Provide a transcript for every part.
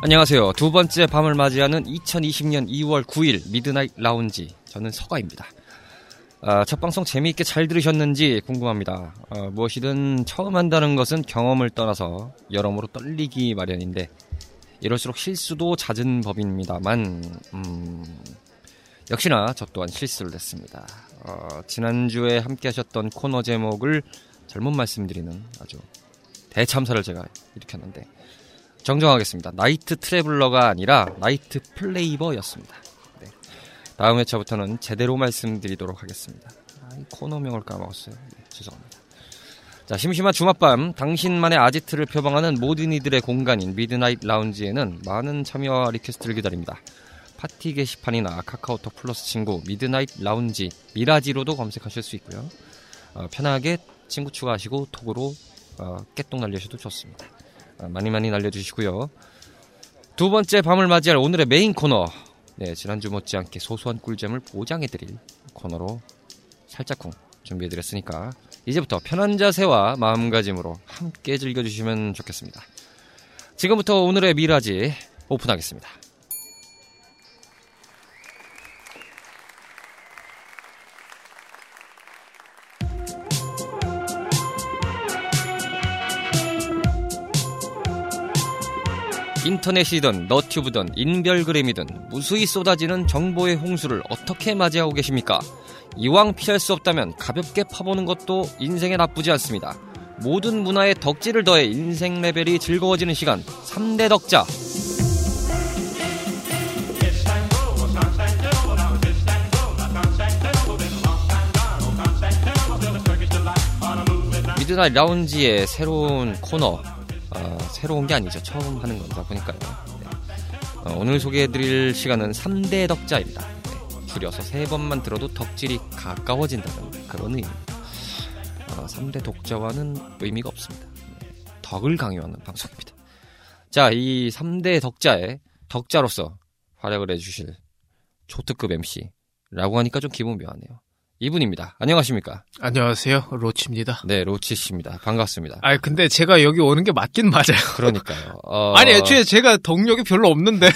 안녕하세요. 두 번째 밤을 맞이하는 2020년 2월 9일 미드나잇 라운지. 저는 서가입니다. 첫 방송 재미있게 잘 들으셨는지 궁금합니다. 무엇이든 처음 한다는 것은 경험을 떠나서 여러모로 떨리기 마련인데 이럴수록 실수도 잦은 법입니다만 역시나 저 또한 실수를 했습니다. 지난주에 함께 하셨던 코너 제목을 잘못 말씀드리는 아주 대참사를 제가 일으켰는데 정정하겠습니다. 나이트 트래블러가 아니라 나이트 플레이버였습니다. 다음 회차부터는 제대로 말씀드리도록 하겠습니다. 이 코너명을 까먹었어요. 네, 죄송합니다. 자, 심심한 주맛밤, 당신만의 아지트를 표방하는 모든 이들의 공간인 미드나잇 라운지에는 많은 참여와 리퀘스트를 기다립니다. 파티 게시판이나 카카오톡 플러스 친구, 미드나잇 라운지, 미라지로도 검색하실 수 있고요. 편하게 친구 추가하시고 톡으로 깨똥 날리셔도 좋습니다. 많이 많이 날려주시고요. 두 번째 밤을 맞이할 오늘의 메인 코너, 네, 지난주 못지않게 소소한 꿀잼을 보장해드릴 코너로 살짝쿵 준비해드렸으니까 이제부터 편한 자세와 마음가짐으로 함께 즐겨주시면 좋겠습니다. 지금부터 오늘의 미라지 오픈하겠습니다. 인터넷이든 너튜브든 인별그램이든 무수히 쏟아지는 정보의 홍수를 어떻게 맞이하고 계십니까? 이왕 피할 수 없다면 가볍게 파보는 것도 인생에 나쁘지 않습니다. 모든 문화에 덕질을 더해 인생 레벨이 즐거워지는 시간, 3대 덕자. 미드나잇 라운지의 새로운 코너, 새로운 게 아니죠. 처음 하는 거다 보니까요. 네. 오늘 소개해드릴 시간은 3대 덕자입니다. 네. 줄여서 3번만 들어도 덕질이 가까워진다는 그런 의미입니다. 3대 독자와는 의미가 없습니다. 네. 덕을 강요하는 방송입니다. 자, 이 3대 덕자의 덕자로서 활약을 해주실 초특급 MC라고 하니까 좀 기분 묘하네요. 이분입니다. 안녕하십니까? 안녕하세요. 로치입니다. 네, 로치 씨입니다. 반갑습니다. 아, 근데 제가 여기 오는 게 맞긴 맞아요. 그러니까요. 아니, 애초에 제가 덕력이 별로 없는데.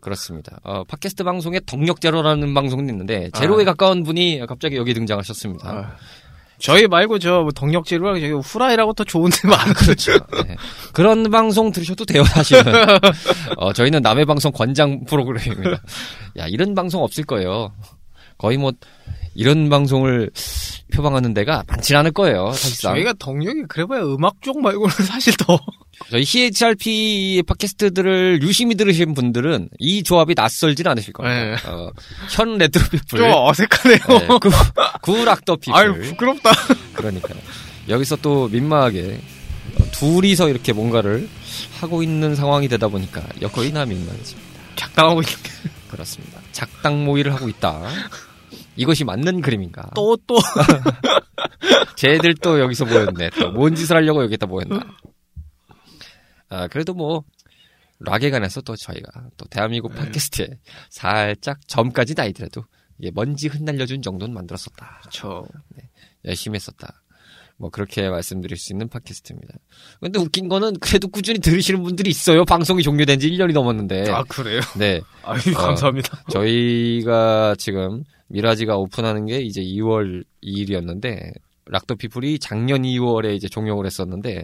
그렇습니다. 팟캐스트 방송에 덕력 제로라는 방송도 있는데 제로에 가까운 분이 갑자기 여기 등장하셨습니다. 저희 말고 저 덕력 제로랑 저기 후라이라고 더 좋은 데 많아요. 그렇죠. 네. 그런 방송 들으셔도 돼요, 사실은. 저희는 남의 방송 권장 프로그램입니다. 야, 이런 방송 없을 거예요. 거의 뭐 이런 방송을 표방하는 데가 많진 않을 거예요, 사실상. 저희가 덕력이 그래봐야 음악 쪽 말고는 사실 더. 저희 CHRP 팟캐스트들을 유심히 들으신 분들은 이 조합이 낯설진 않으실 거예요. 네. 현 레트로피플. 좀 어색하네요. 네, 그 락 더 피플. 아유, 부끄럽다. 그러니까요. 여기서 또 민망하게 둘이서 이렇게 뭔가를 하고 있는 상황이 되다 보니까 여거이나 민망해집니다. 작당하고 있는 게. 그렇습니다. 작당 모의를 하고 있다. 이것이 맞는 그림인가? 또. 쟤들 또 여기서 모였네. 또 뭔 짓을 하려고 여기다 모였나? 그래도 뭐, 락에 관해서 또 저희가 또 대한민국 팟캐스트에 살짝 점까지 나이더라도 먼지 흩날려준 정도는 만들었었다. 그렇죠. 네, 열심히 했었다. 뭐, 그렇게 말씀드릴 수 있는 팟캐스트입니다. 근데 웃긴 거는 그래도 꾸준히 들으시는 분들이 있어요. 방송이 종료된 지 1년이 넘었는데. 아, 그래요? 네. 아유, 감사합니다. 저희가 지금 미라지가 오픈하는 게 이제 2월 2일이었는데, 락 더 피플이 작년 2월에 이제 종영을 했었는데,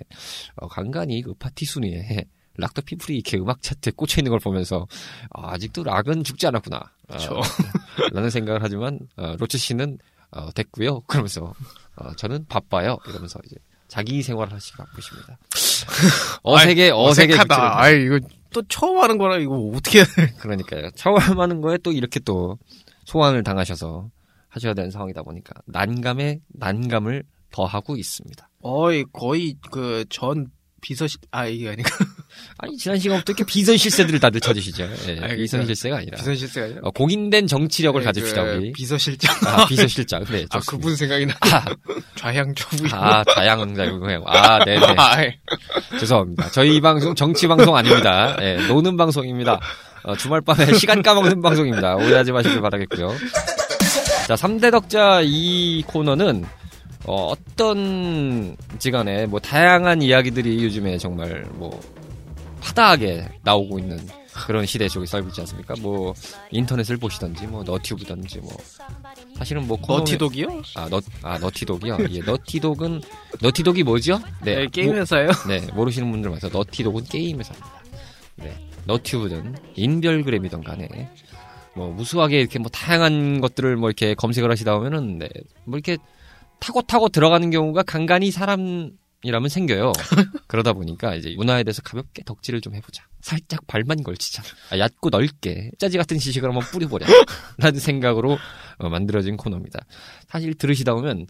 간간이 그 파티 순위에 락 더 피플이 이렇게 음악 차트에 꽂혀있는 걸 보면서, 아직도 락은 죽지 않았구나. 그렇죠. 라는 생각을 하지만, 로치 씨는 됐고요. 그러면서 저는 바빠요. 이러면서 이제 자기 생활을 하시기 바쁘십니다. 어색하다. 아이, 이거 또 처음 하는 거라 이거 어떻게 그러니까요. 처음 하는 거에 또 이렇게 또 소환을 당하셔서 하셔야 되는 상황이다 보니까 난감에 난감을 더하고 있습니다. 거의 그 전 이게 아니고 아니 지난 시간부터 이렇게 비선 실세들을 다들 쳐주시죠. 예, 비선 실세가 아니라 공인된 정치력을 가집시다 우리. 비서실장. 비서실장. 그래. 좋습니다. 그분 생각이 나. 좌향좌부. 좌향좌부. 네네. 죄송합니다. 저희 방송 정치 방송 아닙니다. 예, 노는 방송입니다. 주말 밤에 시간 까먹는 방송입니다. 오해하지 마시길 바라겠고요. 자, 3대 덕자 이 코너는 어떤 지간에 뭐 다양한 이야기들이 요즘에 정말 뭐 파다하게 나오고 있는 그런 시대 속에 살고 있지 않습니까? 뭐 인터넷을 보시던지 뭐 너튜브던지 뭐 사실은 뭐 코너에... 너티독이요? 너티독이요. 예, 너티독은 너티독이 뭐죠? 네, 게임 회사예요. 네, 모르시는 분들 많아서 너티독은 게임 회사입니다. 네, 너튜브든 인별그램이든 간에 뭐 무수하게 이렇게 뭐 다양한 것들을 뭐 이렇게 검색을 하시다 보면은 네, 뭐 이렇게 타고 들어가는 경우가 간간이 사람이라면 생겨요. 그러다 보니까 이제 문화에 대해서 가볍게 덕질을 좀 해보자. 살짝 발만 걸치자. 얕고 넓게 짜지 같은 지식을 한번 뿌려보자. 라는 생각으로 만들어진 코너입니다. 사실 들으시다 보면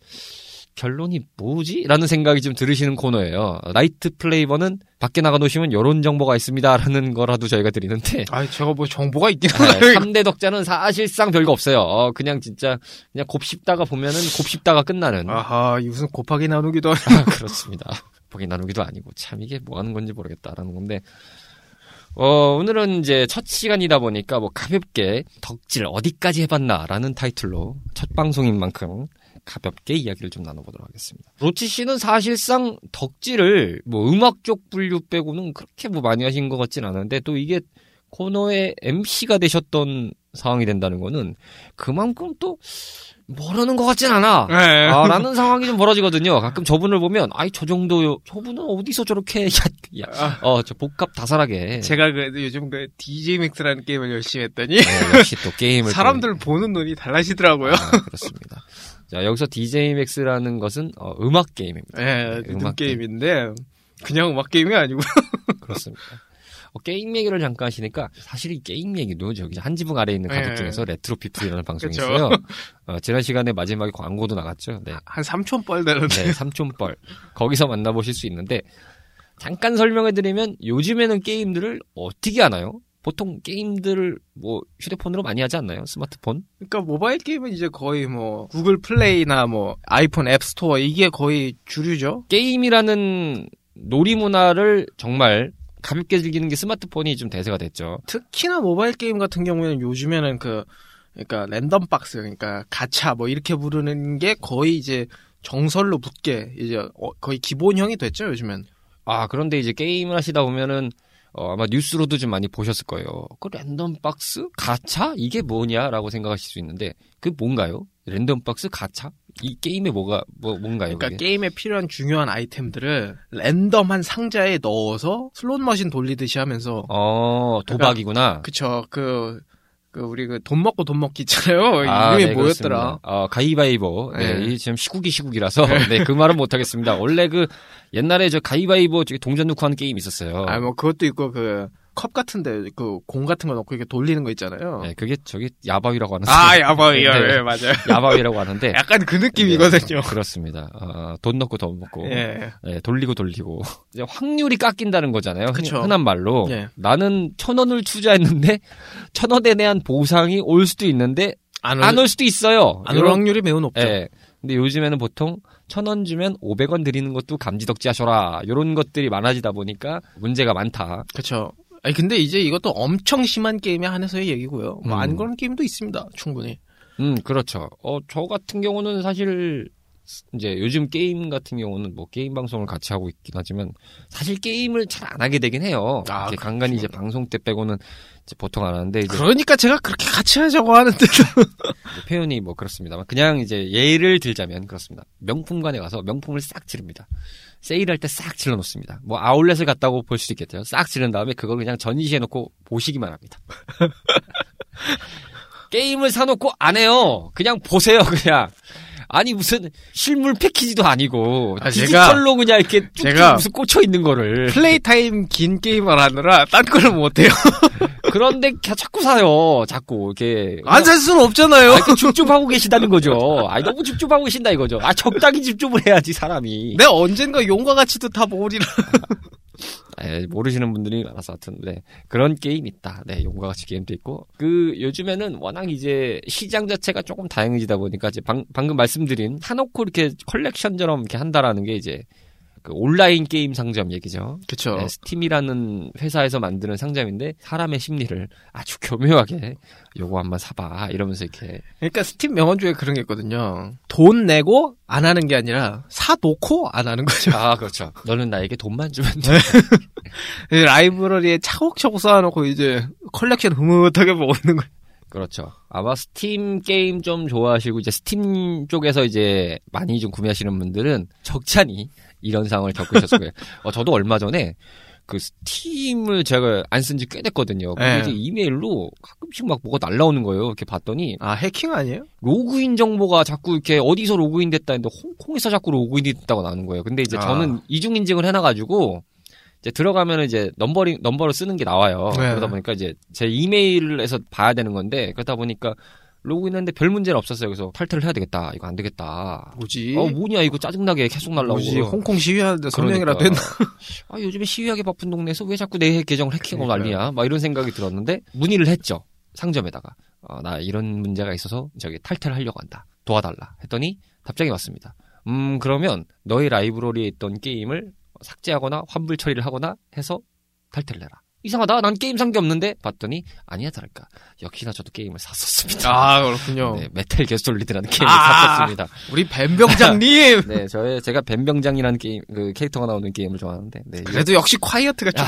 결론이 뭐지? 라는 생각이 좀 들으시는 코너예요. 나이트 플레이버는 밖에 나가 놓으시면 여론 정보가 있습니다. 라는 거라도 저희가 드리는데. 제가 뭐 정보가 있긴 하나요? 3대 덕자는 사실상 별거 없어요. 그냥 진짜, 그냥 곱씹다가 보면은 곱씹다가 끝나는. 아하, 무슨 곱하기 나누기도 아니고. 그렇습니다. 곱하기 나누기도 아니고. 참 이게 뭐 하는 건지 모르겠다라는 건데. 오늘은 이제 첫 시간이다 보니까 뭐 가볍게 덕질 어디까지 해봤나라는 타이틀로 첫 방송인 만큼 가볍게 이야기를 좀 나눠보도록 하겠습니다. 로치 씨는 사실상 덕질을 뭐 음악 쪽 분류 빼고는 그렇게 뭐 많이 하신 것 같진 않은데 또 이게 코너의 MC가 되셨던 상황이 된다는 거는 그만큼 또 모르는 것 같진 않아. 네. 라는 상황이 좀 벌어지거든요. 가끔 저분을 보면 저 정도 저분은 어디서 저렇게 저 복합 다살하게. 제가 요즘 DJ 맥스라는 게임을 열심히 했더니 역시 또 게임을 사람들 보는 눈이 달라지더라고요. 그렇습니다. 자, 여기서 DJ 맥스라는 것은 음악 게임입니다. 네, 음악 게임인데 그냥 음악 게임이 아니고 그렇습니다. 게임 얘기를 잠깐 하시니까 사실 이 게임 얘기도 저기 한 지붕 아래에 있는 가족 중에서 레트로피플이라는 방송이 있어요. 지난 시간에 마지막에 광고도 나갔죠. 네. 한 3촌 뻘 되는데. 네, 3촌 뻘. 거기서 만나보실 수 있는데 잠깐 설명해드리면 요즘에는 게임들을 어떻게 하나요? 보통 게임들을 뭐 휴대폰으로 많이 하지 않나요? 스마트폰? 그러니까 모바일 게임은 이제 거의 뭐 구글 플레이나 뭐 아이폰 앱 스토어 이게 거의 주류죠. 게임이라는 놀이 문화를 정말 가볍게 즐기는 게 스마트폰이 좀 대세가 됐죠. 특히나 모바일 게임 같은 경우에는 요즘에는 그러니까 랜덤 박스 그러니까 가챠 뭐 이렇게 부르는 게 거의 이제 정설로 붙게 이제 거의 기본형이 됐죠, 요즘엔. 그런데 이제 게임을 하시다 보면은 아마 뉴스로도 좀 많이 보셨을 거예요. 그 랜덤 박스? 가챠? 이게 뭐냐라고 생각하실 수 있는데 그게 뭔가요? 랜덤 박스? 가챠? 이 게임에 뭔가요? 그러니까 그게? 게임에 필요한 중요한 아이템들을 랜덤한 상자에 넣어서 슬롯 머신 돌리듯이 하면서 도박이구나. 그쵸. 우리 돈 먹고 돈 먹기 있잖아요. 이름이 네, 뭐였더라? 가위바위보. 네. 네, 지금 시국이라서. 네, 그 말은 못하겠습니다. 원래 옛날에 저 가위바위보 동전 넣고 하는 게임 있었어요. 뭐 그것도 있고 컵 같은데 공 같은 거 넣고 이렇게 돌리는 거 있잖아요. 네, 그게 저기 야바위라고 하는. 야바위요. 네, 네, 맞아요. 야바위라고 하는데. 약간 그 느낌이거든요. 네, 그렇습니다. 돈 넣고 돈 먹고. 예. 네, 돌리고. 이제 확률이 깎인다는 거잖아요. 그쵸. 흔한 말로. 예. 나는 1,000원을 투자했는데 1,000원에 대한 보상이 올 수도 있는데 안 올 수도 있어요. 안 올 확률이 매우 높죠. 네. 근데 요즘에는 보통 1,000원 주면 500원 드리는 것도 감지덕지하셔라. 이런 것들이 많아지다 보니까 문제가 많다. 그렇죠. 근데 이제 이것도 엄청 심한 게임에 한해서의 얘기고요. 뭐 안 그런 게임도 있습니다. 충분히. 그렇죠. 저 같은 경우는 사실 이제 요즘 게임 같은 경우는 뭐 게임 방송을 같이 하고 있긴 하지만 사실 게임을 잘 안 하게 되긴 해요. 간간히 이제 방송 때 빼고는 이제 보통 안 하는데. 그러니까 제가 그렇게 같이 하자고 하는데도. 표현이 뭐 그렇습니다만 그냥 이제 예를 들자면 그렇습니다. 명품관에 가서 명품을 싹 지릅니다. 세일할 때 싹 질러놓습니다. 뭐 아울렛을 갔다고 볼 수도 있겠죠. 싹 지른 다음에 그걸 그냥 전시해놓고 보시기만 합니다. 게임을 사놓고 안 해요. 그냥 보세요. 그냥 아니 무슨 실물 패키지도 아니고 디지털로 그냥 이렇게 제가 무슨 꽂혀 있는 거를 플레이 타임 긴 게임을 하느라 딴 거를 못 해요. 그런데 자꾸 사요. 자꾸 이렇게 안 살 수는 없잖아요. 아니, 집중하고 계시다는 거죠. 아니 너무 집중하고 계신다 이거죠. 아 적당히 집중을 해야지 사람이. 내가 언젠가 용과 같이도 다 모으리라. 에, 모르시는 분들이 많아서 하여튼 네, 그런 게임 있다. 네, 용과 같이 게임도 있고 그 요즘에는 워낙 이제 시장 자체가 조금 다양해지다 보니까 이제 방금 말씀드린 사놓고 이렇게 컬렉션처럼 이렇게 한다라는 게 이제 그 온라인 게임 상점 얘기죠. 그렇죠. 네, 스팀이라는 회사에서 만드는 상점인데 사람의 심리를 아주 교묘하게 요거 한번 사봐 이러면서 이렇게. 그러니까 스팀 명언조에 그런 게 있거든요. 돈 내고 안 하는 게 아니라 사놓고 안 하는 거죠. 아 그렇죠. 너는 나에게 돈만 주면 돼. 라이브러리에 차곡차곡 쌓아놓고 이제 컬렉션 흐뭇하게 모으는 거예요. 그렇죠. 아마 스팀 게임 좀 좋아하시고 이제 스팀 쪽에서 이제 많이 좀 구매하시는 분들은 적잖이 이런 상황을 겪으셨을 거예요. 저도 얼마 전에 그 스팀을 제가 안 쓴 지 꽤 됐거든요. 근데 이제 이메일로 가끔씩 막 뭐가 날라오는 거예요. 이렇게 봤더니 아 해킹 아니에요? 로그인 정보가 자꾸 이렇게 어디서 로그인 됐다 했는데 홍콩에서 자꾸 로그인 됐다고 나오는 거예요. 근데 이제 저는 이중 인증을 해놔가지고 이제 들어가면 이제 넘버를 쓰는 게 나와요. 네. 그러다 보니까 이제 제 이메일에서 봐야 되는 건데 그러다 보니까 로그인했는데 별 문제는 없었어요. 그래서 탈퇴를 해야 되겠다. 이거 안 되겠다. 뭐지? 뭐냐 이거 짜증나게 계속 날라오고. 뭐지? 홍콩 시위하는데 선명이라도 했나? 아 요즘에 시위하기 바쁜 동네에서 왜 자꾸 내 계정을 해킹하고 난리야? 막 이런 생각이 들었는데 문의를 했죠. 상점에다가 나 이런 문제가 있어서 저기 탈퇴를 하려고 한다. 도와달라. 했더니 답장이 왔습니다. 그러면 너의 라이브러리에 있던 게임을 삭제하거나 환불 처리를 하거나 해서 탈퇴를 해라. 이상하다. 난 게임 산 게 없는데 봤더니 아니야 다를까. 역시나 저도 게임을 샀었습니다. 아 그렇군요. 네, 메탈 겟 솔리드라는 게임을 샀었습니다. 우리 뱀병장님. 네, 제가 뱀병장이라는 게임 그 캐릭터가 나오는 게임을 좋아하는데. 네, 그래도 역시 콰이어트가 좀.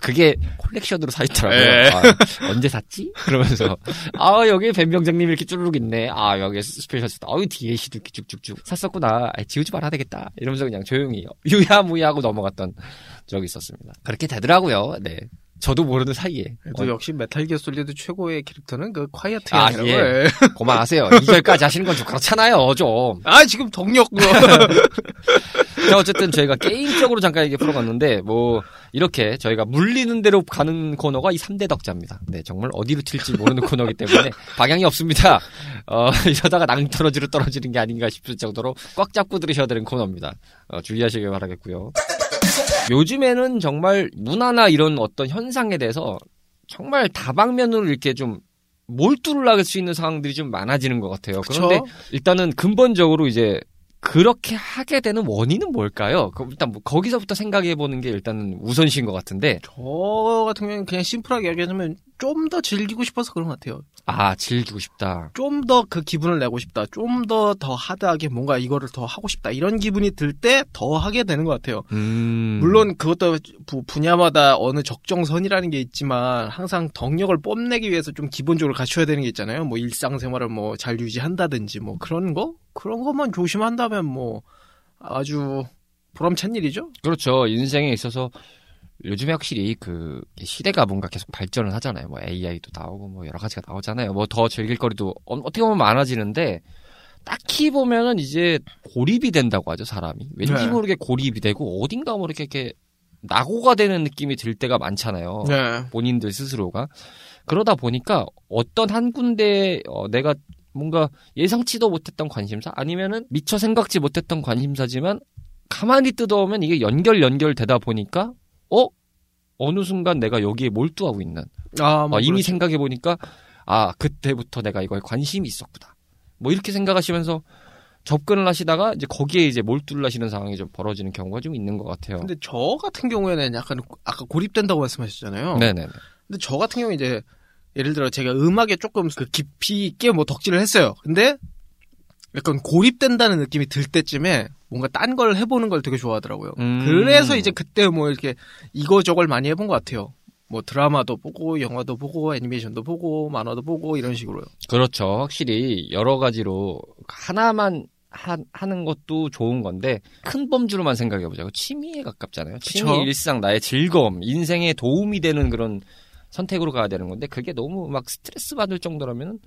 그게 콜렉션으로 사있더라고요. 언제 샀지? 그러면서 여기 뱀병장님 이렇게 쭈르륵 있네. 여기 스페셜스다. 여기 DLC도 이렇게 쭉쭉쭉 샀었구나. 지우지 말아야 되겠다. 이러면서 그냥 조용히 유야무야하고 넘어갔던 적이 있었습니다. 그렇게 되더라고요. 네, 저도 모르는 사이에. 또 역시 메탈 겟 솔리드 최고의 캐릭터는 그 콰이어트야. 예. 고만하세요. 2절까지 하시는 건 좀 그렇잖아요. 좀. 지금 동력. 어쨌든 저희가 게임적으로 잠깐 이게 풀어봤는데 뭐 이렇게 저희가 물리는 대로 가는 코너가 이 3대 덕자입니다. 네, 정말 어디로 튈지 모르는 코너이기 때문에 방향이 없습니다. 이러다가 낭떠러지로 떨어지는 게 아닌가 싶을 정도로 꽉 잡고 들으셔야 되는 코너입니다. 주의하시길 바라겠고요. 요즘에는 정말 문화나 이런 어떤 현상에 대해서 정말 다방면으로 이렇게 좀 몰두를 할 수 있는 상황들이 좀 많아지는 것 같아요. 그쵸? 그런데 일단은 근본적으로 이제 그렇게 하게 되는 원인은 뭘까요? 일단 뭐 거기서부터 생각해보는 게 일단은 우선시인 것 같은데. 저 같은 경우는 그냥 심플하게 얘기하자면 좀 더 즐기고 싶어서 그런 것 같아요. 아, 즐기고 싶다. 좀 더 그 기분을 내고 싶다. 좀 더 하드하게 뭔가 이거를 더 하고 싶다. 이런 기분이 들 때 더 하게 되는 것 같아요. 물론 그것도 분야마다 어느 적정선이라는 게 있지만 항상 덕력을 뽐내기 위해서 좀 기본적으로 갖춰야 되는 게 있잖아요. 뭐 일상생활을 뭐 잘 유지한다든지 뭐 그런 거? 그런 것만 조심한다면 뭐 아주 보람찬 일이죠. 그렇죠. 인생에 있어서 요즘에 확실히 그 시대가 뭔가 계속 발전을 하잖아요. 뭐 AI도 나오고 뭐 여러 가지가 나오잖아요. 뭐 더 즐길 거리도 어떻게 보면 많아지는데 딱히 보면은 이제 고립이 된다고 하죠, 사람이. 왠지 모르게 고립이 되고 어딘가 모르게 이렇게 낙오가 되는 느낌이 들 때가 많잖아요. 본인들 스스로가. 그러다 보니까 어떤 한 군데 내가 뭔가 예상치도 못했던 관심사 아니면은 미처 생각지 못했던 관심사지만 가만히 뜯어오면 이게 연결되다 보니까 어느 순간 내가 여기에 몰두하고 있는 이미 생각해보니까 그때부터 내가 이거에 관심이 있었구나 뭐 이렇게 생각하시면서 접근을 하시다가 이제 거기에 이제 몰두를 하시는 상황이 좀 벌어지는 경우가 좀 있는 것 같아요. 근데 저 같은 경우에는 약간 아까 고립된다고 말씀하셨잖아요. 네네. 근데 저 같은 경우에 이제 예를 들어 제가 음악에 조금 그 깊이 있게 뭐 덕질을 했어요. 근데 약간 고립된다는 느낌이 들 때쯤에 뭔가 딴 걸 해보는 걸 되게 좋아하더라고요. 그래서 이제 그때 뭐 이렇게 이거저걸 많이 해본 것 같아요. 뭐 드라마도 보고 영화도 보고 애니메이션도 보고 만화도 보고 이런 식으로요. 그렇죠. 확실히 여러 가지로 하나만 하는 것도 좋은 건데 큰 범주로만 생각해보자고 취미에 가깝잖아요. 취미, 그쵸? 일상, 나의 즐거움, 인생에 도움이 되는 그런 선택으로 가야 되는 건데 그게 너무 막 스트레스 받을 정도라면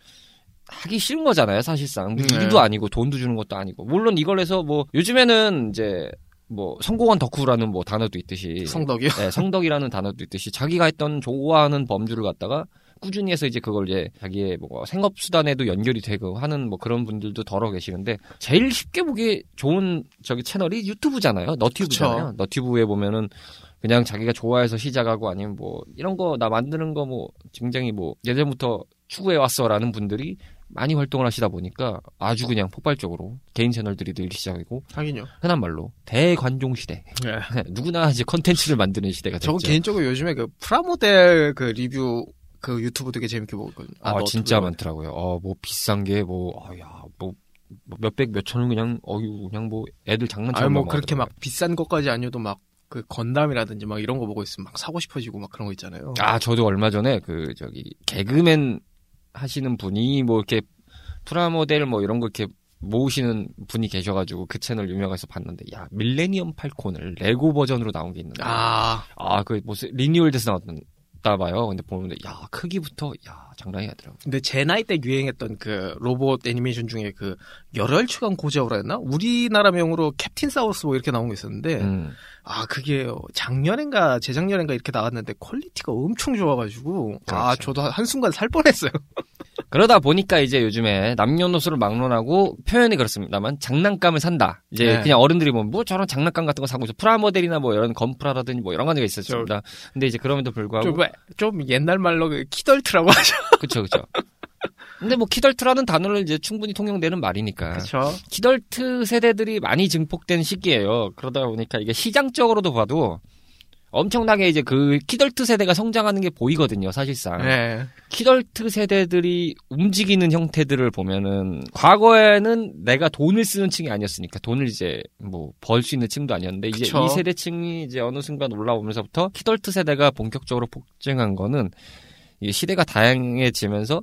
하기 싫은 거잖아요, 사실상. 일도 아니고 돈도 주는 것도 아니고. 물론 이걸 해서 뭐 요즘에는 이제 뭐 성공한 덕후라는 뭐 단어도 있듯이 성덕이요? 네, 성덕이라는 단어도 있듯이 자기가 했던 좋아하는 범주를 갖다가 꾸준히 해서 이제 그걸 이제 자기의 뭐 생업 수단에도 연결이 되고 하는 뭐 그런 분들도 더러 계시는데 제일 쉽게 보기 좋은 저기 채널이 유튜브잖아요. 너튜브잖아요. 너튜브에 보면은 그냥 자기가 좋아해서 시작하고 아니면 뭐 이런 거 나 만드는 거 뭐 굉장히 뭐 예전부터 추구해 왔어라는 분들이 많이 활동을 하시다 보니까 아주 그냥 폭발적으로 개인 채널들이 늘기 시작이고 하긴요. 흔한 말로 대관종 시대. 예. 누구나 이제 컨텐츠를 만드는 시대가 됐죠. 저 개인적으로 요즘에 그 프라모델 그 리뷰 그 유튜브 되게 재밌게 보거든요. 아 진짜 많더라고요. 뭐 비싼 게 뭐 몇백 몇천원 그냥 그냥 뭐 애들 장난처럼 뭐 그렇게 막 비싼 것까지 아니어도 막 그 건담이라든지 막 이런 거 보고 있으면 막 사고 싶어지고 막 그런 거 있잖아요. 아 저도 얼마 전에 그 저기 개그맨 하시는 분이 뭐 이렇게 프라모델 뭐 이런 거 이렇게 모으시는 분이 계셔가지고 그 채널 유명해서 봤는데 야 밀레니엄 팔콘을 레고 버전으로 나온 게 있는데 그 뭐 리뉴얼돼서 나왔던. 봐요. 근데 보는데 야 크기부터 야 장난이 아니더라고. 근데 제 나이 때 유행했던 그 로봇 애니메이션 중에 그 열혈추강 고자오라 했나? 우리나라명으로 캡틴 사우스 뭐 이렇게 나온 게 있었는데 아 그게 작년인가 재작년인가 이렇게 나왔는데 퀄리티가 엄청 좋아가지고 그렇죠. 아 저도 한순간 살 뻔했어요. 그러다 보니까 이제 요즘에 남녀노소를 막론하고 표현이 그렇습니다만 장난감을 산다. 이제 네. 그냥 어른들이 보면 뭐 저런 장난감 같은 거 사고 있어. 프라모델이나 뭐 이런 건프라라든지 뭐 이런 관계가 있었습니다. 근데 이제 그럼에도 불구하고 좀 옛날 말로 키덜트라고 하죠. 그렇죠, 그렇죠. 근데 뭐 키덜트라는 단어를 이제 충분히 통용되는 말이니까. 그렇죠. 키덜트 세대들이 많이 증폭된 시기예요. 그러다 보니까 이게 시장적으로도 봐도. 엄청나게 이제 그 키덜트 세대가 성장하는 게 보이거든요, 사실상. 네. 키덜트 세대들이 움직이는 형태들을 보면은 과거에는 내가 돈을 쓰는 층이 아니었으니까 돈을 이제 뭐 벌 수 있는 층도 아니었는데 그쵸. 이제 이 세대층이 이제 어느 순간 올라오면서부터 키덜트 세대가 본격적으로 폭증한 거는 이 시대가 다양해지면서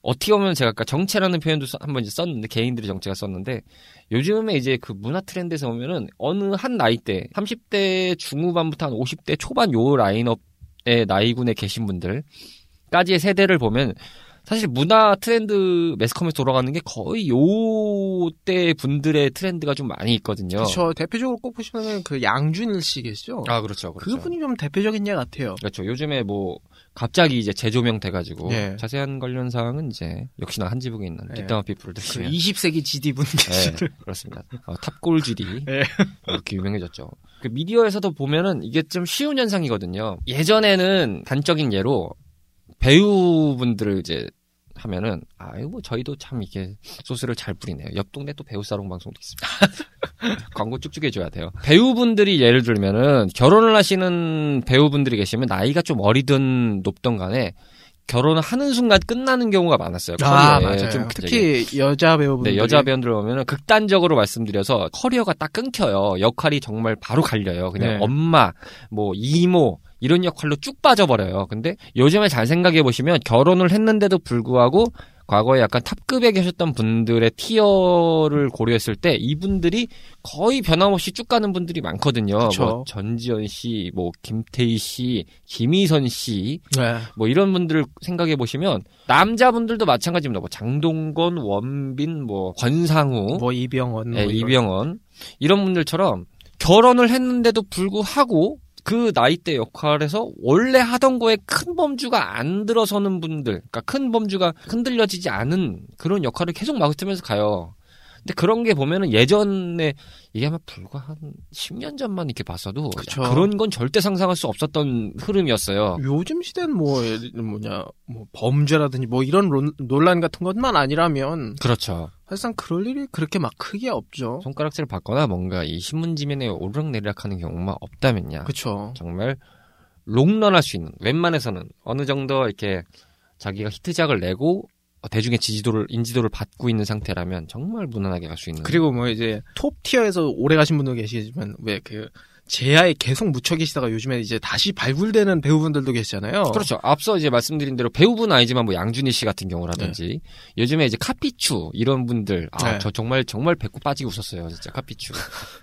어떻게 보면 제가 아까 정체라는 표현도 한번 이제 썼는데 개인들의 정체가 썼는데 요즘에 이제 그 문화 트렌드에서 보면은 어느 한 나이 때 30대 중후반부터 한 50대 초반 요 라인업의 나이군에 계신 분들까지의 세대를 보면 사실 문화 트렌드 매스컴에서 돌아가는 게 거의 요때 분들의 트렌드가 좀 많이 있거든요. 그렇죠. 대표적으로 꼭 보시면 그 양준일 씨 계시죠? 아, 그렇죠. 그렇죠. 그분이 좀 대표적인 예 같아요. 그렇죠. 요즘에 뭐 갑자기 이제 재조명 돼가지고 예. 자세한 관련 사항은 이제 역시나 한지북에 있는 빅다운 피플을 드시면 20세기 GD 분 계시죠. 예, 그렇습니다. 탑골 GD 예. 이렇게 유명해졌죠. 그 미디어에서도 보면은 이게 좀 쉬운 현상이거든요. 예전에는 단적인 예로 배우분들을 이제 하면은 아이고 저희도 참 이게 소스를 잘 뿌리네요. 옆 동네 또 배우 사롱 방송도 있습니다. 광고 쭉쭉 해줘야 돼요. 배우분들이 예를 들면은 결혼을 하시는 배우분들이 계시면 나이가 좀 어리든 높든 간에 결혼을 하는 순간 끝나는 경우가 많았어요. 아, 맞아요. 좀 특히 여자 배우분들. 네, 여자 배우분들 보면은 극단적으로 말씀드려서 커리어가 딱 끊겨요. 역할이 정말 바로 갈려요. 그냥 네. 엄마, 뭐 이모. 이런 역할로 쭉 빠져버려요. 근데 요즘에 잘 생각해보시면 결혼을 했는데도 불구하고 과거에 약간 탑급에 계셨던 분들의 티어를 고려했을 때 이분들이 거의 변함없이 쭉 가는 분들이 많거든요. 뭐 전지현 씨, 뭐 김태희 씨, 김희선 씨, 네. 뭐 이런 분들을 생각해보시면 남자분들도 마찬가지입니다. 뭐 장동건, 원빈, 뭐 권상우, 뭐 이병헌, 네, 이병헌 이런 분들처럼 결혼을 했는데도 불구하고 그 나이대 역할에서 원래 하던 거에 큰 범주가 안 들어서는 분들, 그러니까 큰 범주가 흔들려지지 않은 그런 역할을 계속 맡으면서 가요. 근데 그런 게 보면은 예전에 이게 아마 불과 한 10년 전만 이렇게 봤어도 그쵸. 그런 건 절대 상상할 수 없었던 흐름이었어요. 요즘 시대는 뭐 범죄라든지 뭐 이런 논란 같은 것만 아니라면 그렇죠. 사실상 그럴 일이 그렇게 막 크게 없죠. 손가락질을 받거나 뭔가 이 신문지면에 오르락내리락하는 경우만 없다면야. 그렇죠. 정말 롱런할 수 있는 웬만해서는 어느 정도 이렇게 자기가 히트작을 내고. 대중의 인지도를 받고 있는 상태라면 정말 무난하게 갈 수 있는. 그리고 뭐 이제 톱 티어에서 오래 가신 분도 계시겠지만 왜 그 제야에 계속 묻혀 계시다가 요즘에 이제 다시 발굴되는 배우분들도 계시잖아요. 그렇죠. 앞서 이제 말씀드린 대로 배우분은 아니지만 뭐 양준희 씨 같은 경우라든지 네. 요즘에 이제 카피추 이런 분들 아, 네. 저 정말 배꼽 빠지게 웃었어요. 진짜 카피추.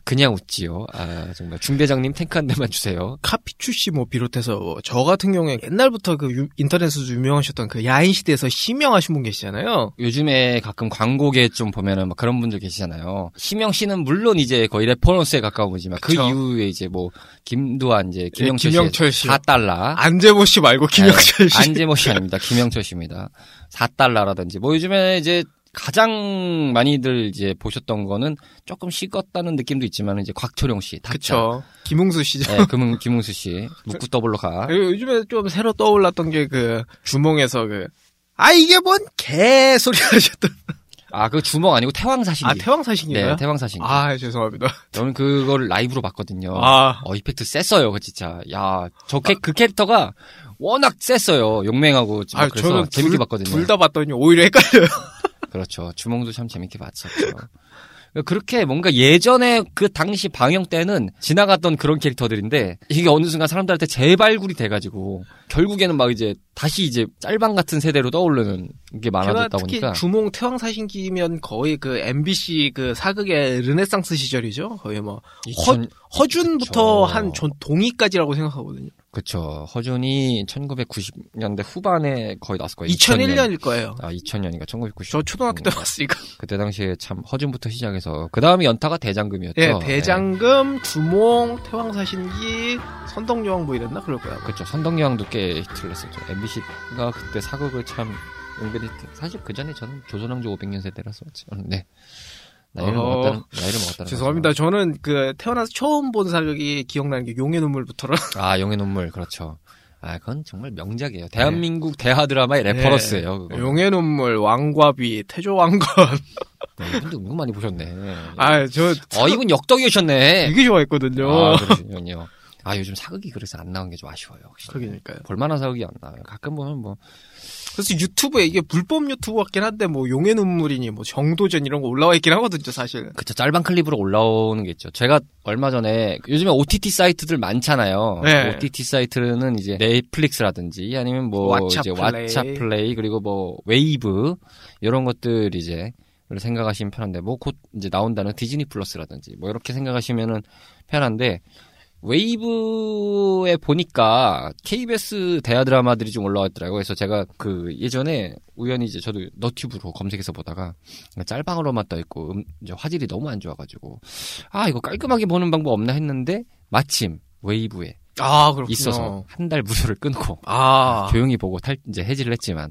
그냥 웃지요. 아, 정말 중대장님 탱크 한 대만 주세요. 카피추 씨 뭐 비롯해서 저 같은 경우에 옛날부터 그 인터넷에서 유명하셨던 그 야인 시대에서 희명하신 분 계시잖아요. 요즘에 가끔 광고계 좀 보면은 막 그런 분들 계시잖아요. 희명 씨는 물론 이제 거의 레퍼런스에 가까운 분이지만 그쵸. 그 이후에 이제 뭐 김두한 이제 김영철 씨 4달러 안재모 씨 말고 김영철 씨 네, 안재모 씨 아닙니다. 김영철 씨입니다. 4달러라든지 뭐 요즘에 이제 가장 많이들 이제 보셨던 거는 조금 식었다는 느낌도 있지만 이제 곽철용 씨, 그렇죠. 김웅수 씨죠. 네, 김웅수 씨 묵구 더블로 가. 요즘에 좀 새로 떠올랐던 게 그 주몽에서 그 아 이게 뭔 개 소리 하셨던. 아, 그 주먹 아니고 태왕사신기. 아, 태왕사신기인가요? 네, 태왕사신기. 아, 죄송합니다. 저는 그걸 라이브로 봤거든요. 아. 이펙트 셌어요, 그 진짜. 야, 그 캐릭터가 워낙 셌어요. 용맹하고. 아, 그래서 저는 재밌게 봤거든요. 둘 다 봤더니 오히려 헷갈려요. 그렇죠. 주몽도 참 재밌게 봤었죠. 그렇게 뭔가 예전에 그 당시 방영 때는 지나갔던 그런 캐릭터들인데 이게 어느 순간 사람들한테 재발굴이 돼가지고 결국에는 막 이제 다시 이제 짤방 같은 세대로 떠오르는 게 많아졌다 보니까 특히 주몽 태왕사신기면 거의 그 MBC 그 사극의 르네상스 시절이죠. 거의 뭐 허준부터 그쵸. 한 전동희까지라고 생각하거든요. 그렇죠. 허준이 1990년대 후반에 거의 나왔을 거예요. 2001년일 거예요. 아, 2000년인가 1990. 저 초등학교 때 봤으니까. 그때 당시에 참 허준부터 시작해서 그 다음에 연타가 대장금이었죠. 네, 대장금, 네. 주몽, 태왕사신기, 선덕여왕 뭐 이랬나 그럴 거야. 그렇죠. 선덕여왕도 꽤 히트를 했었죠. MBC가 그때 사극을 참 은근히 사실 그 전에 저는 조선왕조 500년 세대라서 네. 나이를 먹었다는 죄송합니다. 거죠. 저는 그 태어나서 처음 본 사극이 기억나는 게 용의 눈물부터라. 아, 용의 눈물. 그렇죠. 아, 그건 정말 명작이에요. 대한민국 네. 대하 드라마의 레퍼런스예요. 네. 용의 눈물, 왕과비, 태조왕건. 네, 이분도 은근 많이 보셨네. 아, 이분 역덕이셨네. 되게 좋아했거든요. 아, 그러시군요. 아, 요즘 사극이 그래서 안 나온 게 좀 아쉬워요. 그러니까요. 볼만한 사극이 안 나와요. 가끔 보면 뭐. 그래서 유튜브에 이게 불법 유튜브 같긴 한데 뭐 용의 눈물이니 뭐 정도전 이런 거 올라와 있긴 하거든요, 사실. 그쵸, 짧은 클립으로 올라오는 게 있죠. 제가 얼마 전에 요즘에 OTT 사이트들 많잖아요. 네. OTT 사이트는 이제 넷플릭스라든지 아니면 뭐 왓챠 플레이 그리고 뭐 웨이브 이런 것들 이제 생각하시면 편한데 뭐 곧 이제 나온다는 디즈니 플러스라든지 뭐 이렇게 생각하시면은 편한데 웨이브에 보니까 KBS 대하 드라마들이 좀 올라와 있더라고요. 그래서 제가 그 예전에 우연히 이제 저도 너튜브로 검색해서 보다가 짤방으로만 떠 있고 이제 화질이 너무 안 좋아가지고 아 이거 깔끔하게 보는 방법 없나 했는데 마침 웨이브에 있어서 한 달 무료를 끊고 조용히 보고 이제 해지를 했지만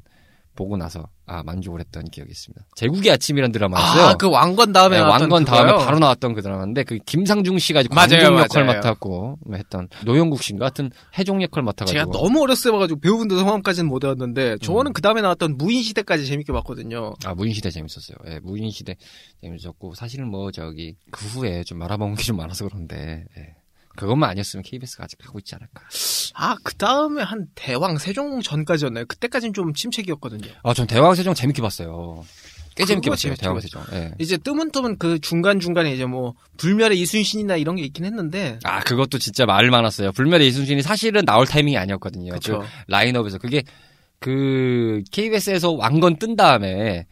보고 나서 만족을 했던 기억이 있습니다. 제국의 아침이란 드라마였어요. 아, 그 왕건 다음에 네, 왕건 그거요? 다음에 바로 나왔던 그 드라마인데 그 김상중 씨가 광종 역할 맡았고 했던 노영국 씨인가 하여튼 해종 역할 맡아가지고 제가 너무 어렸을 때 봐가지고 배우분들 성함까지는 못 외웠는데 저는 그 다음에 나왔던 무인시대까지 재밌게 봤거든요. 아, 무인시대 재밌었어요. 예, 무인시대 재밌었고 사실은 뭐 저기 그 후에 좀 말아먹은 게 좀 많아서 그런데 예. 그것만 아니었으면 KBS가 아직 하고 있지 않을까. 아, 그 다음에 한 대왕 세종 전까지였나요? 그때까지는 좀 침체기였거든요. 아, 전 대왕 세종 재밌게 봤어요. 꽤 재밌게 봤어요. 대왕 세종. 네. 이제 뜨문뜨문 그 중간중간에 이제 뭐 불멸의 이순신이나 이런 게 있긴 했는데. 아, 그것도 진짜 말 많았어요. 불멸의 이순신이 사실은 나올 타이밍이 아니었거든요. 그쵸. 그 라인업에서. 그게 그 KBS에서 왕건 뜬 다음에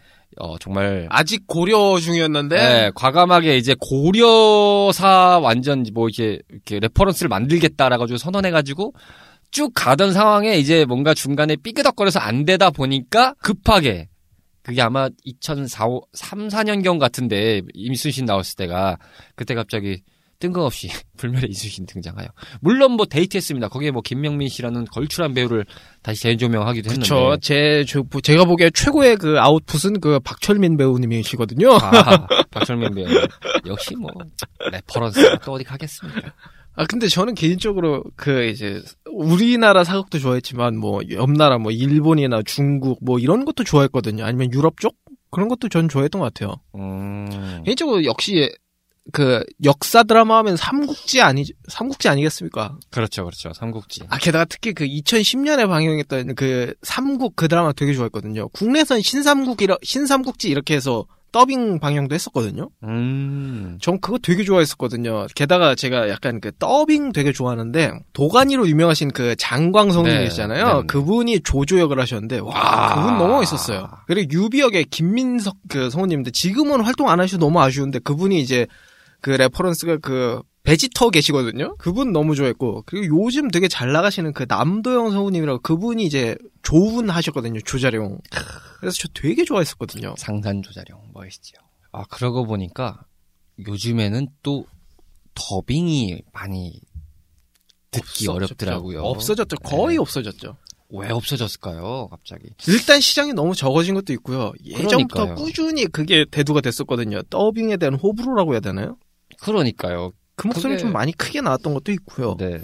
정말. 아직 고려 중이었는데? 네, 과감하게 이제 고려사 완전 뭐 이렇게 레퍼런스를 만들겠다라고 선언해가지고 쭉 가던 상황에 이제 뭔가 중간에 삐그덕거려서 안 되다 보니까 급하게. 그게 아마 2003, 4년경 같은데 임순신 나왔을 때가 그때 갑자기 뜬금없이 불멸의 이순신 등장하여. 물론 뭐 데이트했습니다. 거기에 뭐 김명민 씨라는 걸출한 배우를 다시 재조명하기도 했는데. 그렇죠. 제가 보기에 최고의 그 아웃풋은 그 박철민 배우님이시거든요. 아, 박철민 배우. 역시 뭐 레퍼런스가 또 어디 가겠습니까? 아, 근데 저는 개인적으로 그 이제 우리나라 사극도 좋아했지만 뭐 옆나라 뭐 일본이나 중국 뭐 이런 것도 좋아했거든요. 아니면 유럽 쪽? 그런 것도 전 좋아했던 것 같아요. 개인적으로 역시 그 역사 드라마 하면 삼국지 아니겠습니까? 그렇죠, 그렇죠. 삼국지. 아, 게다가 특히 그 2010년에 방영했던 그 삼국 그 드라마 되게 좋아했거든요. 국내선 신삼국지 이렇게 해서 더빙 방영도 했었거든요. 전 그거 되게 좋아했었거든요. 게다가 제가 약간 그 더빙 되게 좋아하는데 도가니로 유명하신 그 장광성 님이시잖아요. 네, 네, 네. 그분이 조조 역을 하셨는데 와, 그분 너무 멋있었어요. 그리고 유비 역의 김민석 그 성우님인데 지금은 활동 안 하셔서 너무 아쉬운데 그분이 이제 그 레퍼런스가 그 베지터 계시거든요. 그분 너무 좋아했고, 그리고 요즘 되게 잘 나가시는 그 남도영 성우님이라고, 그분이 이제 조훈 하셨거든요. 조자룡. 그래서 저 되게 좋아했었거든요. 상산 조자룡 멋있지요. 아, 그러고 보니까 요즘에는 또 더빙이 많이 듣기 어렵더라고요. 없어졌죠. 거의 네. 없어졌죠. 왜 없어졌을까요? 갑자기. 일단 시장이 너무 적어진 것도 있고요. 예전부터 그러니까요. 꾸준히 그게 대두가 됐었거든요. 더빙에 대한 호불호라고 해야 되나요? 그러니까요. 그 목소리 좀 많이 크게 나왔던 것도 있고요. 네.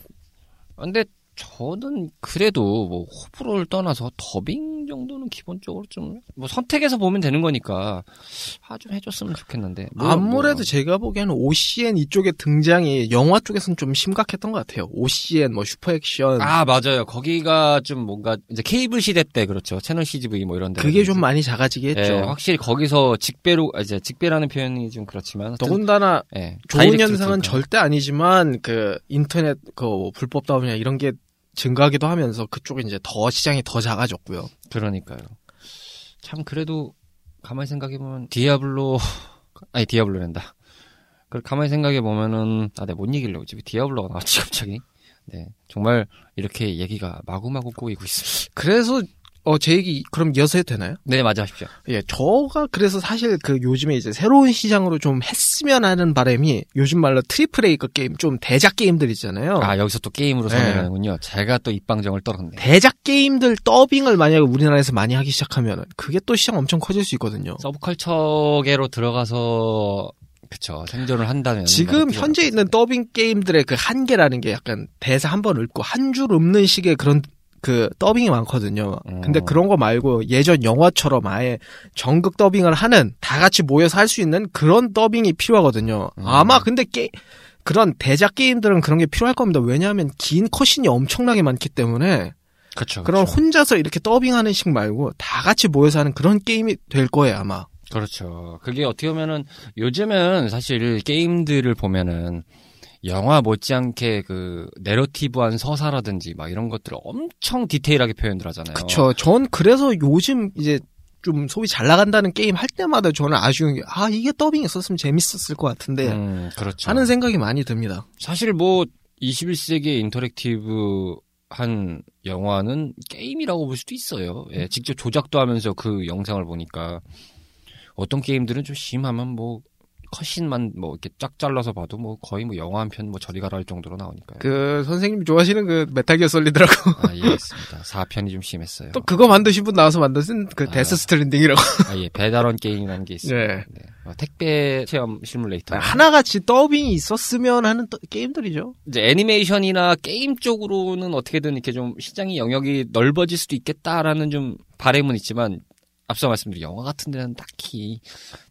근데 저는 그래도 뭐 호불호를 떠나서 더빙 정도는 기본적으로 좀 뭐 선택해서 보면 되는 거니까 아, 좀 해줬으면 좋겠는데. 아무래도 제가 보기에는 OCN 이쪽의 등장이 영화 쪽에서는 좀 심각했던 것 같아요. OCN 뭐 슈퍼액션. 아, 맞아요. 거기가 좀 뭔가 이제 케이블 시대 때 그렇죠. 채널 CGV 뭐 이런데. 그게 좀 많이 작아지게 했죠. 네, 확실히 거기서 직배로 이제 직배라는 표현이 좀 그렇지만. 더군다나 네, 좋은 현상은 절대 아니지만 그 인터넷 그 불법 다운이나 이런 게 증가하기도 하면서 그쪽은 이제 더 시장이 더 작아졌고요. 그러니까요. 참 그래도 가만히 생각해보면 디아블로란다. 그걸 가만히 생각해보면은 아, 내가 못 얘기려고 지금 디아블로가 나왔지 갑자기. 네, 정말 이렇게 얘기가 마구마구 꼬이고 있습니다. 그래서 제 얘기 그럼 이어서 해도 되나요? 네, 맞아 하십시오. 예, 저가 그래서 사실 그 요즘에 이제 새로운 시장으로 좀 했으면 하는 바람이 요즘 말로 트리플 A급 게임, 좀 대작 게임들 있잖아요. 아, 여기서 또 게임으로 선언하는군요. 네. 제가 또 입방정을 떨었네요. 대작 게임들 더빙을 만약에 우리나라에서 많이 하기 시작하면 그게 또 시장 엄청 커질 수 있거든요. 서브컬처계로 들어가서 그쵸, 생존을 한다면. 지금 현재 있는 더빙 게임들의 그 한계라는 게 약간 대사 한 번 읊고 한 줄 읊는 식의 그런 그 더빙이 많거든요. 근데 그런 거 말고 예전 영화처럼 아예 전극 더빙을 하는, 다 같이 모여서 할 수 있는 그런 더빙이 필요하거든요. 아마 근데 그런 대작 게임들은 그런 게 필요할 겁니다. 왜냐하면 긴 컷신이 엄청나게 많기 때문에. 그렇죠. 그런 혼자서 이렇게 더빙하는 식 말고 다 같이 모여서 하는 그런 게임이 될 거예요, 아마. 그렇죠. 그게 어떻게 보면은 요즘은 사실 게임들을 보면은 영화 못지않게 그 내러티브한 서사라든지 막 이런 것들을 엄청 디테일하게 표현을 하잖아요. 그렇죠. 전 그래서 요즘 이제 좀 소위 잘 나간다는 게임 할 때마다 저는 아쉬운 게 아, 이게 더빙 있었으면 재밌었을 것 같은데 그렇죠. 하는 생각이 많이 듭니다. 사실 뭐 21세기의 인터랙티브한 영화는 게임이라고 볼 수도 있어요. 예, 직접 조작도 하면서 그 영상을 보니까 어떤 게임들은 좀 심하면 뭐 컷신만 뭐 이렇게 쫙 잘라서 봐도 뭐 거의 뭐 영화 한 편 뭐 저리 가라 할 정도로 나오니까요. 그 선생님 좋아하시는 그 메탈 기어 솔리드라고. 아, 예, 있습니다. 4편이 좀 심했어요. 또 그거 만드신 분 나와서 만드신 그 데스 스트랜딩이라고. 아, 예, 배달원 게임이라는 게 있어요. 네. 네. 택배 체험 시뮬레이터. 하나같이 더빙이 있었으면 하는 게임들이죠. 이제 애니메이션이나 게임 쪽으로는 어떻게든 이렇게 좀 시장이 영역이 넓어질 수도 있겠다라는 좀 바람은 있지만 앞서 말씀드린 영화 같은 데는 딱히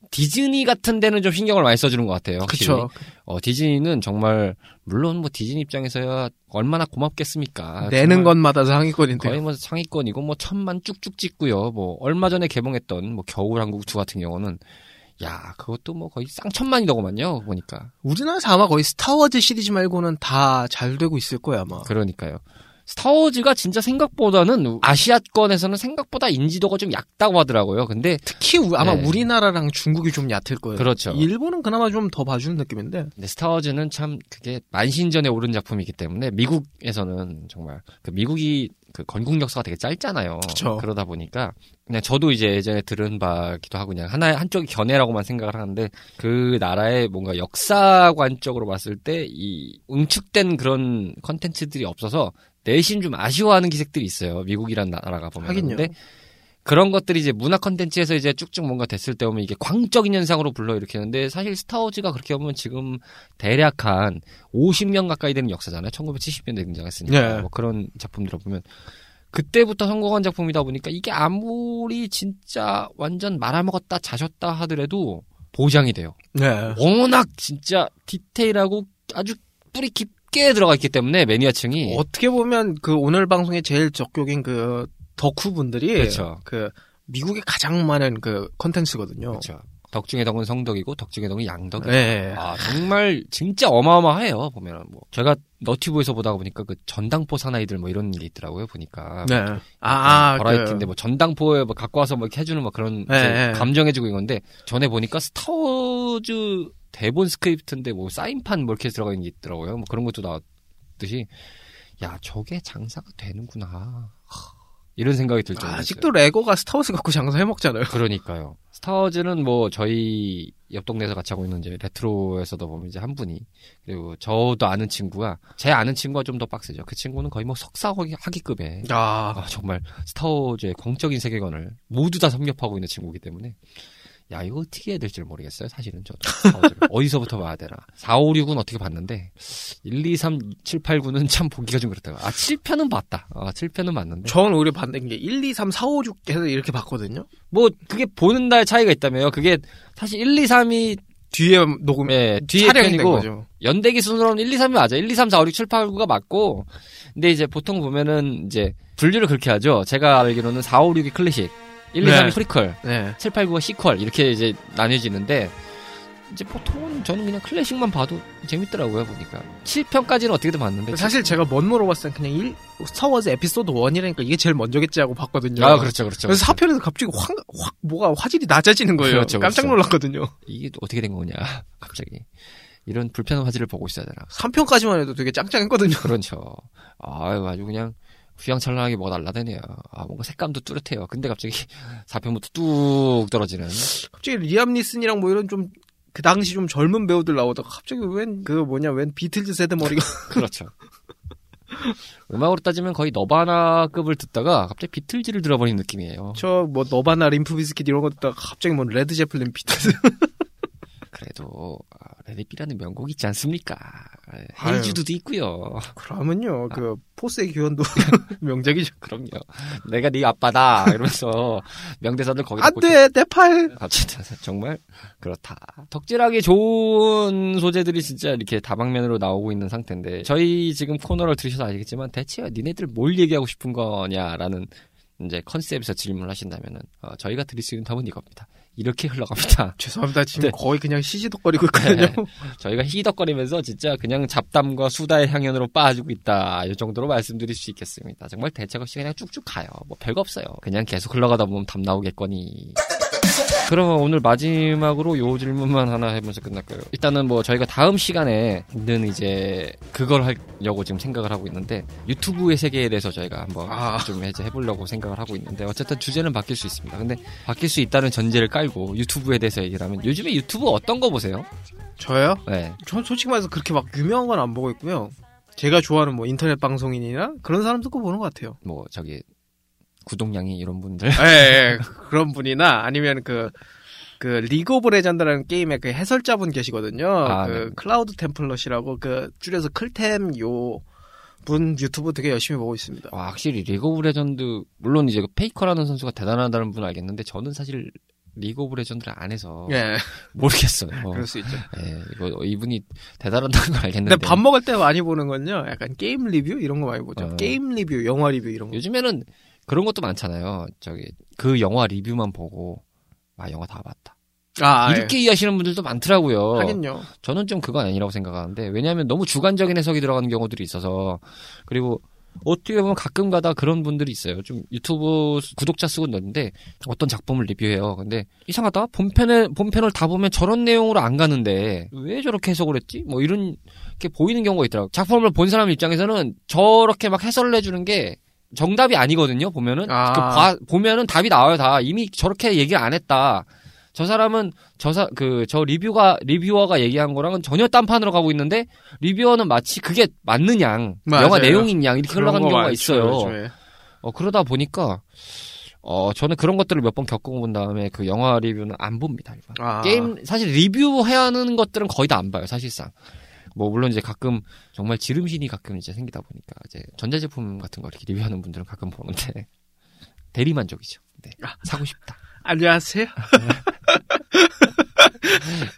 디즈니 같은 데는 좀 신경을 많이 써주는 것 같아요. 그렇죠. 디즈니는 정말 물론 뭐 디즈니 입장에서야 얼마나 고맙겠습니까. 내는 것마다 상위권인데 거의 뭐 상위권이고 뭐 천만 쭉쭉 찍고요. 뭐 얼마 전에 개봉했던 뭐 겨울왕국2 같은 경우는 야, 그것도 뭐 거의 쌍천만이더구만요. 보니까 우리나라에서 아마 거의 스타워즈 시리즈 말고는 다 잘 되고 있을 거야 아마. 그러니까요. 스타워즈가 진짜 생각보다는 아시아권에서는 생각보다 인지도가 좀 얕다고 하더라고요. 근데 특히 아마 네. 우리나라랑 중국이 좀 얕을 거예요. 그렇죠. 일본은 그나마 좀 더 봐주는 느낌인데. 근데 스타워즈는 참 그게 만신전에 오른 작품이기 때문에 미국에서는 정말 그 미국이 그 건국 역사가 되게 짧잖아요. 그렇죠. 그러다 보니까 그냥 저도 이제 예전에 들은 바기도 하고 그냥 하나의 한쪽이 견해라고만 생각을 하는데 그 나라의 뭔가 역사관적으로 봤을 때 이 응축된 그런 컨텐츠들이 없어서 내심 좀 아쉬워하는 기색들이 있어요. 미국이란 나라가 보면. 근데 그런 것들이 이제 문화 콘텐츠에서 이제 쭉쭉 뭔가 됐을 때 보면 이게 광적인 현상으로 불러일으키는데 사실 스타워즈가 그렇게 보면 지금 대략 한 50년 가까이 되는 역사잖아요. 1970년대에 등장했으니까. 네. 뭐 그런 작품들을 보면 그때부터 성공한 작품이다 보니까 이게 아무리 진짜 완전 말아먹었다 자셨다 하더라도 보장이 돼요. 네. 워낙 진짜 디테일하고 아주 뿌리 깊 꽤 들어가 있기 때문에 매니아층이 어떻게 보면 그 오늘 방송에 제일 적격인 그 덕후분들이 그렇죠. 그 미국에 가장 많은 그 컨텐츠거든요. 그렇죠. 덕 중에 덕은 성덕이고 덕 중에 덕은 양덕이에요. 네. 아 정말 진짜 어마어마해요. 보면 뭐 제가 너튜브에서 보다 보니까 그 전당포 사나이들 뭐 이런 게 있더라고요. 보니까 네. 뭐 아 버라이티인데 그... 뭐 전당포에 뭐 갖고 와서 뭐 이렇게 해주는 뭐 그런 네. 감정해주고 이건데 전에 보니까 스타워즈 대본 스크립트인데 뭐 사인판 뭐 이렇게 들어가 있는 게 있더라고요. 뭐 그런 것도 나왔듯이 야 저게 장사가 되는구나. 이런 생각이 들 정도였어요. 아직도 레고가 스타워즈 갖고 장사해 먹잖아요. 그러니까요. 스타워즈는 뭐 저희 옆 동네에서 같이 하고 있는 이제 레트로에서도 보면 이제 한 분이 그리고 저도 아는 친구가 제 아는 친구가 좀 더 빡세죠. 그 친구는 거의 뭐 석사학위급에 아 정말 스타워즈의 광적인 세계관을 모두 다 섭렵하고 있는 친구이기 때문에 야 이거 어떻게 해야 될지 모르겠어요. 사실은 저도 스타워즈를 어디서부터 봐야 되나. 4, 5, 6은 어떻게 봤는데 1, 2, 3, 7, 8, 9는 참 보기가 좀 그렇다고. 아 7편은 봤다. 아 7편은 봤는데 저는 오히려 봤던 게 1, 2, 3, 4, 5, 6 해서 이렇게 봤거든요. 뭐 그게 보는 날 차이가 있다며요. 그게 사실 1, 2, 3이 뒤에 녹음 예, 뒤에 편이고 연대기 순으로는 1, 2, 3이 맞아. 1, 2, 3, 4, 5, 6, 7, 8, 9가 맞고 근데 이제 보통 보면은 이제 분류를 그렇게 하죠. 제가 알기로는 4, 5, 6이 클래식 1, 2, 3이 프리퀄, 7, 8, 9가 시퀄 이렇게 이제 나뉘어지는데 이제 보통은 저는 그냥 클래식만 봐도 재밌더라고요. 보니까 7편까지는 어떻게든 봤는데 사실 7편. 제가 먼모로 봤을 때 그냥 스타워즈 에피소드 1이라니까 이게 제일 먼저겠지 하고 봤거든요. 아 그렇죠. 그래서 4편에서 갑자기 확 뭐가 화질이 낮아지는 거예요. 그렇죠. 깜짝 놀랐거든요. 이게 어떻게 된 거냐 갑자기. 이런 불편한 화질을 보고 있어야 되나. 3편까지만 해도 되게 짱짱했거든요. 그렇죠. 아주 그냥 휘황찬란하게 뭐가 날라다녀요. 아, 뭔가 색감도 뚜렷해요. 근데 갑자기 4편부터 뚝 떨어지는. 갑자기 리암 니슨이랑 뭐 이런 좀, 그 당시 좀 젊은 배우들 나오다가 갑자기 웬 비틀즈 세대 머리가. 그렇죠. 음악으로 따지면 거의 너바나급을 듣다가 갑자기 비틀즈를 들어버린 느낌이에요. 저 너바나, 림프비스킷 이런 거 듣다가 갑자기 레드 제플린 비틀즈. 그래도 레드비라는 명곡 있지 않습니까? 헤이즈도 있고요. 그러면요. 포스의 귀원도 명작이죠. 그럼요. 내가 네 아빠다 이러면서 명대사들 거기 안돼 내 팔. 아, 정말 그렇다. 덕질하기 좋은 소재들이 진짜 이렇게 다방면으로 나오고 있는 상태인데 저희 지금 코너를 들으셔서 아시겠지만 대체 니네들 뭘 얘기하고 싶은 거냐라는 이제 컨셉에서 질문을 하신다면은 저희가 드릴 수 있는 답은 이겁니다. 이렇게 흘러갑니다. 죄송합니다. 지금 거의 그냥 시시덕거리고 있거든요. 네. 저희가 희덕거리면서 진짜 그냥 잡담과 수다의 향연으로 빠지고 있다. 이 정도로 말씀드릴 수 있겠습니다. 정말 대책 없이 그냥 쭉쭉 가요. 뭐 별거 없어요. 그냥 계속 흘러가다 보면 답 나오겠거니. 그러면 오늘 마지막으로 요 질문만 하나 해보면서 끝날까요? 일단은 뭐 저희가 다음 시간에는 이제 그걸 하려고 지금 생각을 하고 있는데 유튜브의 세계에 대해서 저희가 한번 좀 해보려고 생각을 하고 있는데 어쨌든 주제는 바뀔 수 있습니다. 근데 바뀔 수 있다는 전제를 깔고 유튜브에 대해서 얘기를 하면 요즘에 유튜브 어떤 거 보세요? 저요? 네. 전 솔직히 말해서 그렇게 막 유명한 건 안 보고 있고요. 제가 좋아하는 뭐 인터넷 방송인이나 그런 사람들 거 보는 것 같아요. 뭐 저기 구독량이 이런 분들. 예, 그런 분이나 아니면 그 리그 오브 레전드라는 게임의 그 해설자분 계시거든요. 네. 클라우드 템플러시라고 줄여서 클템 요 분 유튜브 되게 열심히 보고 있습니다. 와, 확실히 리그 오브 레전드 물론 이제 페이커라는 선수가 대단하다는 분 알겠는데 저는 사실 리그 오브 레전드를 안 해서 모르겠어요. 그럴 수 있죠. 예, 이거 이분이 대단하다는 걸 알겠는데. 근데 밥 먹을 때 많이 보는 건요. 약간 게임 리뷰 이런 거 많이 보죠. 게임 리뷰, 영화 리뷰 이런 거. 요즘에는 그런 것도 많잖아요. 그 영화 리뷰만 보고, 아, 영화 다 봤다. 이렇게 이해하시는 분들도 많더라고요. 하긴요. 저는 좀 그건 아니라고 생각하는데, 왜냐하면 너무 주관적인 해석이 들어가는 경우들이 있어서, 그리고 어떻게 보면 가끔 가다 그런 분들이 있어요. 좀 유튜브 구독자 수가 넣는데, 어떤 작품을 리뷰해요. 근데 이상하다? 본편을 다 보면 저런 내용으로 안 가는데, 왜 저렇게 해석을 했지? 뭐 이런, 이렇게 보이는 경우가 있더라고요. 작품을 본 사람 입장에서는 저렇게 막 해설을 해주는 게, 정답이 아니거든요. 보면은 보면은 답이 나와요. 다 이미 저렇게 얘기 안 했다. 저 사람은 저 리뷰어가 얘기한 거랑은 전혀 딴판으로 가고 있는데 리뷰어는 마치 그게 맞는 양 영화 내용인 양 이렇게 흘러가는 경우가 있어요. 요즘에. 그러다 보니까 저는 그런 것들을 몇 번 겪어본 다음에 그 영화 리뷰는 안 봅니다. 일반. 게임 사실 리뷰해야 하는 것들은 거의 다 안 봐요. 사실상. 뭐 물론 이제 가끔 정말 지름신이 가끔 이제 생기다 보니까 이제 전자제품 같은 거 이렇게 리뷰하는 분들은 가끔 보는데 대리만족이죠. 네. 사고 싶다. 안녕하세요.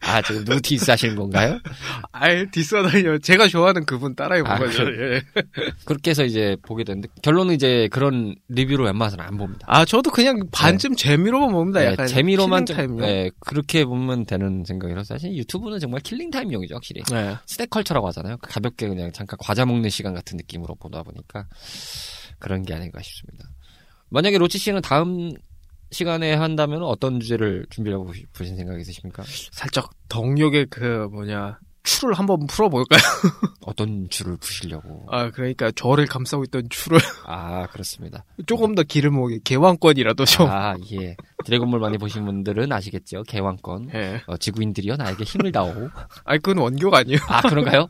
아, 지금 누구 디스 하시는 건가요? 아예 디스하다니요. 제가 좋아하는 그분 따라해 본 거죠. 그렇게 해서 이제 보게 되는데, 결론은 이제 그런 리뷰로 웬만해서는 안 봅니다. 아, 저도 그냥 반쯤 네. 재미로만 봅니다. 네, 약간 재미로만 킬링타임용. 네, 그렇게 보면 되는 생각이라서 사실 유튜브는 정말 킬링타임용이죠, 확실히. 네. 스낵컬처라고 하잖아요. 가볍게 그냥 잠깐 과자 먹는 시간 같은 느낌으로 보다 보니까 그런 게 아닌가 싶습니다. 만약에 로치 씨는 다음 시간에 한다면 어떤 주제를 준비하고 보신 생각이 있으십니까? 살짝 덕력의 추를 한번 풀어볼까요? 어떤 추를 푸시려고? 아, 그러니까 저를 감싸고 있던 추를. 아, 그렇습니다. 조금 더 기름 오게 개왕권이라도 좀. 아, 예. 드래곤볼 많이 보신 분들은 아시겠죠? 개왕권. 예. 지구인들이여 나에게 힘을 다오. 아, 그건 원교가 아니에요. 아, 그런가요?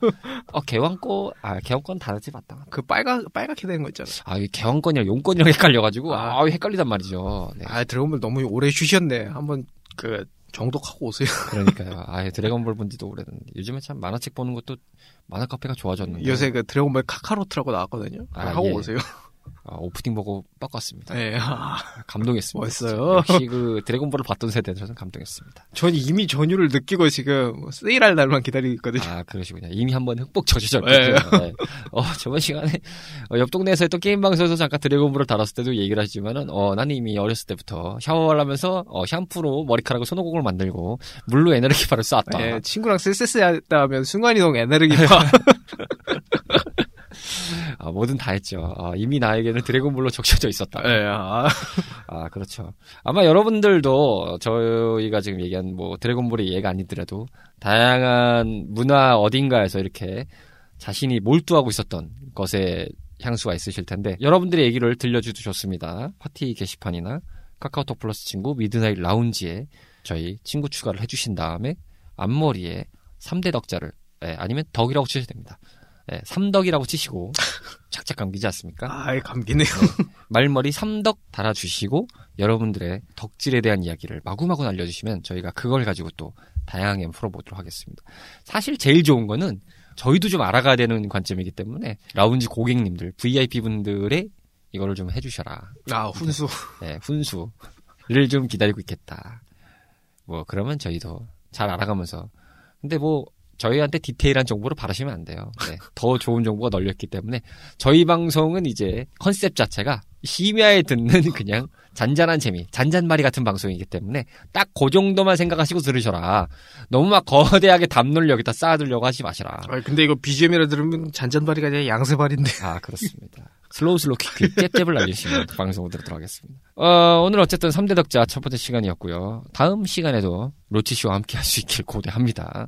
개왕권 다르지 맞다. 그 빨갛게 되는 거 있잖아요. 아, 개왕권이랑 용권이랑 헷갈려가지고 헷갈리단 말이죠. 네. 아, 드래곤볼 너무 오래 쉬셨네. 한번 정독하고 오세요. 그러니까요. 아예 드래곤볼 본지도 오래됐는데 요즘에 참 만화책 보는 것도 만화 카페가 좋아졌는데 요새 그 드래곤볼 카카로트라고 나왔거든요. 하고 오세요. 아, 오프닝 보고 빡갔습니다. 예. 감동했습니다. 멋있어요. 역시 그 드래곤볼을 봤던 세대는 저는 감동했습니다. 전 이미 전율을 느끼고 지금 세일할 날만 기다리고 있거든요. 아, 그러시군요. 이미 한번 흑복 저지셨거든요. 네. 저번 시간에 옆 동네에서 했던 게임 방송에서 잠깐 드래곤볼을 다뤘을 때도 얘기를 하시지만은 나는 이미 어렸을 때부터 샤워를 하면서 샴푸로 머리카락을 손오공을 만들고 물로 에너지바를 쐈다. 예. 친구랑 쎄쎄쎄 했다 하면 순간이동 에너지바. 뭐든 다 했죠. 이미 나에게는 드래곤볼로 적셔져 있었다. 예. 아, 그렇죠. 아마 여러분들도 저희가 지금 얘기한 드래곤볼의 이해가 아니더라도 다양한 문화 어딘가에서 이렇게 자신이 몰두하고 있었던 것에 향수가 있으실 텐데 여러분들의 얘기를 들려주셔도 좋습니다. 파티 게시판이나 카카오톡 플러스 친구 미드나잇 라운지에 저희 친구 추가를 해주신 다음에 앞머리에 3대 덕자를 아니면 덕이라고 치셔도 됩니다. 네, 삼덕이라고 치시고 착착 감기지 않습니까? 아이, 감기네요. 네, 말머리 삼덕 달아주시고 여러분들의 덕질에 대한 이야기를 마구마구 알려주시면 저희가 그걸 가지고 또 다양하게 풀어보도록 하겠습니다. 사실 제일 좋은 거는 저희도 좀 알아가야 되는 관점이기 때문에 라운지 고객님들, VIP분들의 이거를 좀 해주셔라. 아, 훈수. 네, 훈수를 좀 기다리고 있겠다. 그러면 저희도 잘 알아가면서 근데 저희한테 디테일한 정보를 바라시면 안 돼요. 네, 더 좋은 정보가 널렸기 때문에 저희 방송은 이제 컨셉 자체가 심야에 듣는 그냥 잔잔한 재미, 잔잔마리 같은 방송이기 때문에 딱 그 정도만 생각하시고 들으셔라. 너무 막 거대하게 담론을 여기다 쌓아두려고 하지 마시라. 아, 근데 이거 BGM이라 들으면 잔잔마리가 아니라 양세발인데. 아, 그렇습니다. 슬로우 퀵 잽잽을 날리시는 방송으로 들도록 하겠습니다. 오늘 어쨌든 3대 덕자 첫 번째 시간이었고요. 다음 시간에도 로치씨와 함께 할 수 있길 고대합니다.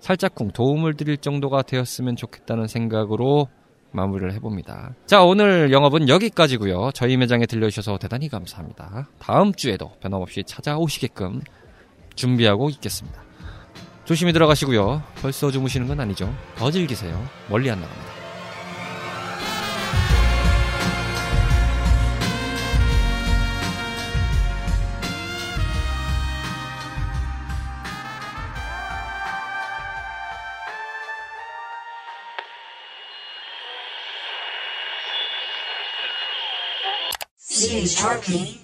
살짝쿵 도움을 드릴 정도가 되었으면 좋겠다는 생각으로 마무리를 해봅니다. 자, 오늘 영업은 여기까지고요. 저희 매장에 들려주셔서 대단히 감사합니다. 다음 주에도 변함없이 찾아오시게끔 준비하고 있겠습니다. 조심히 들어가시고요. 벌써 주무시는 건 아니죠. 더 즐기세요. 멀리 안 나갑니다. Series Tarkin.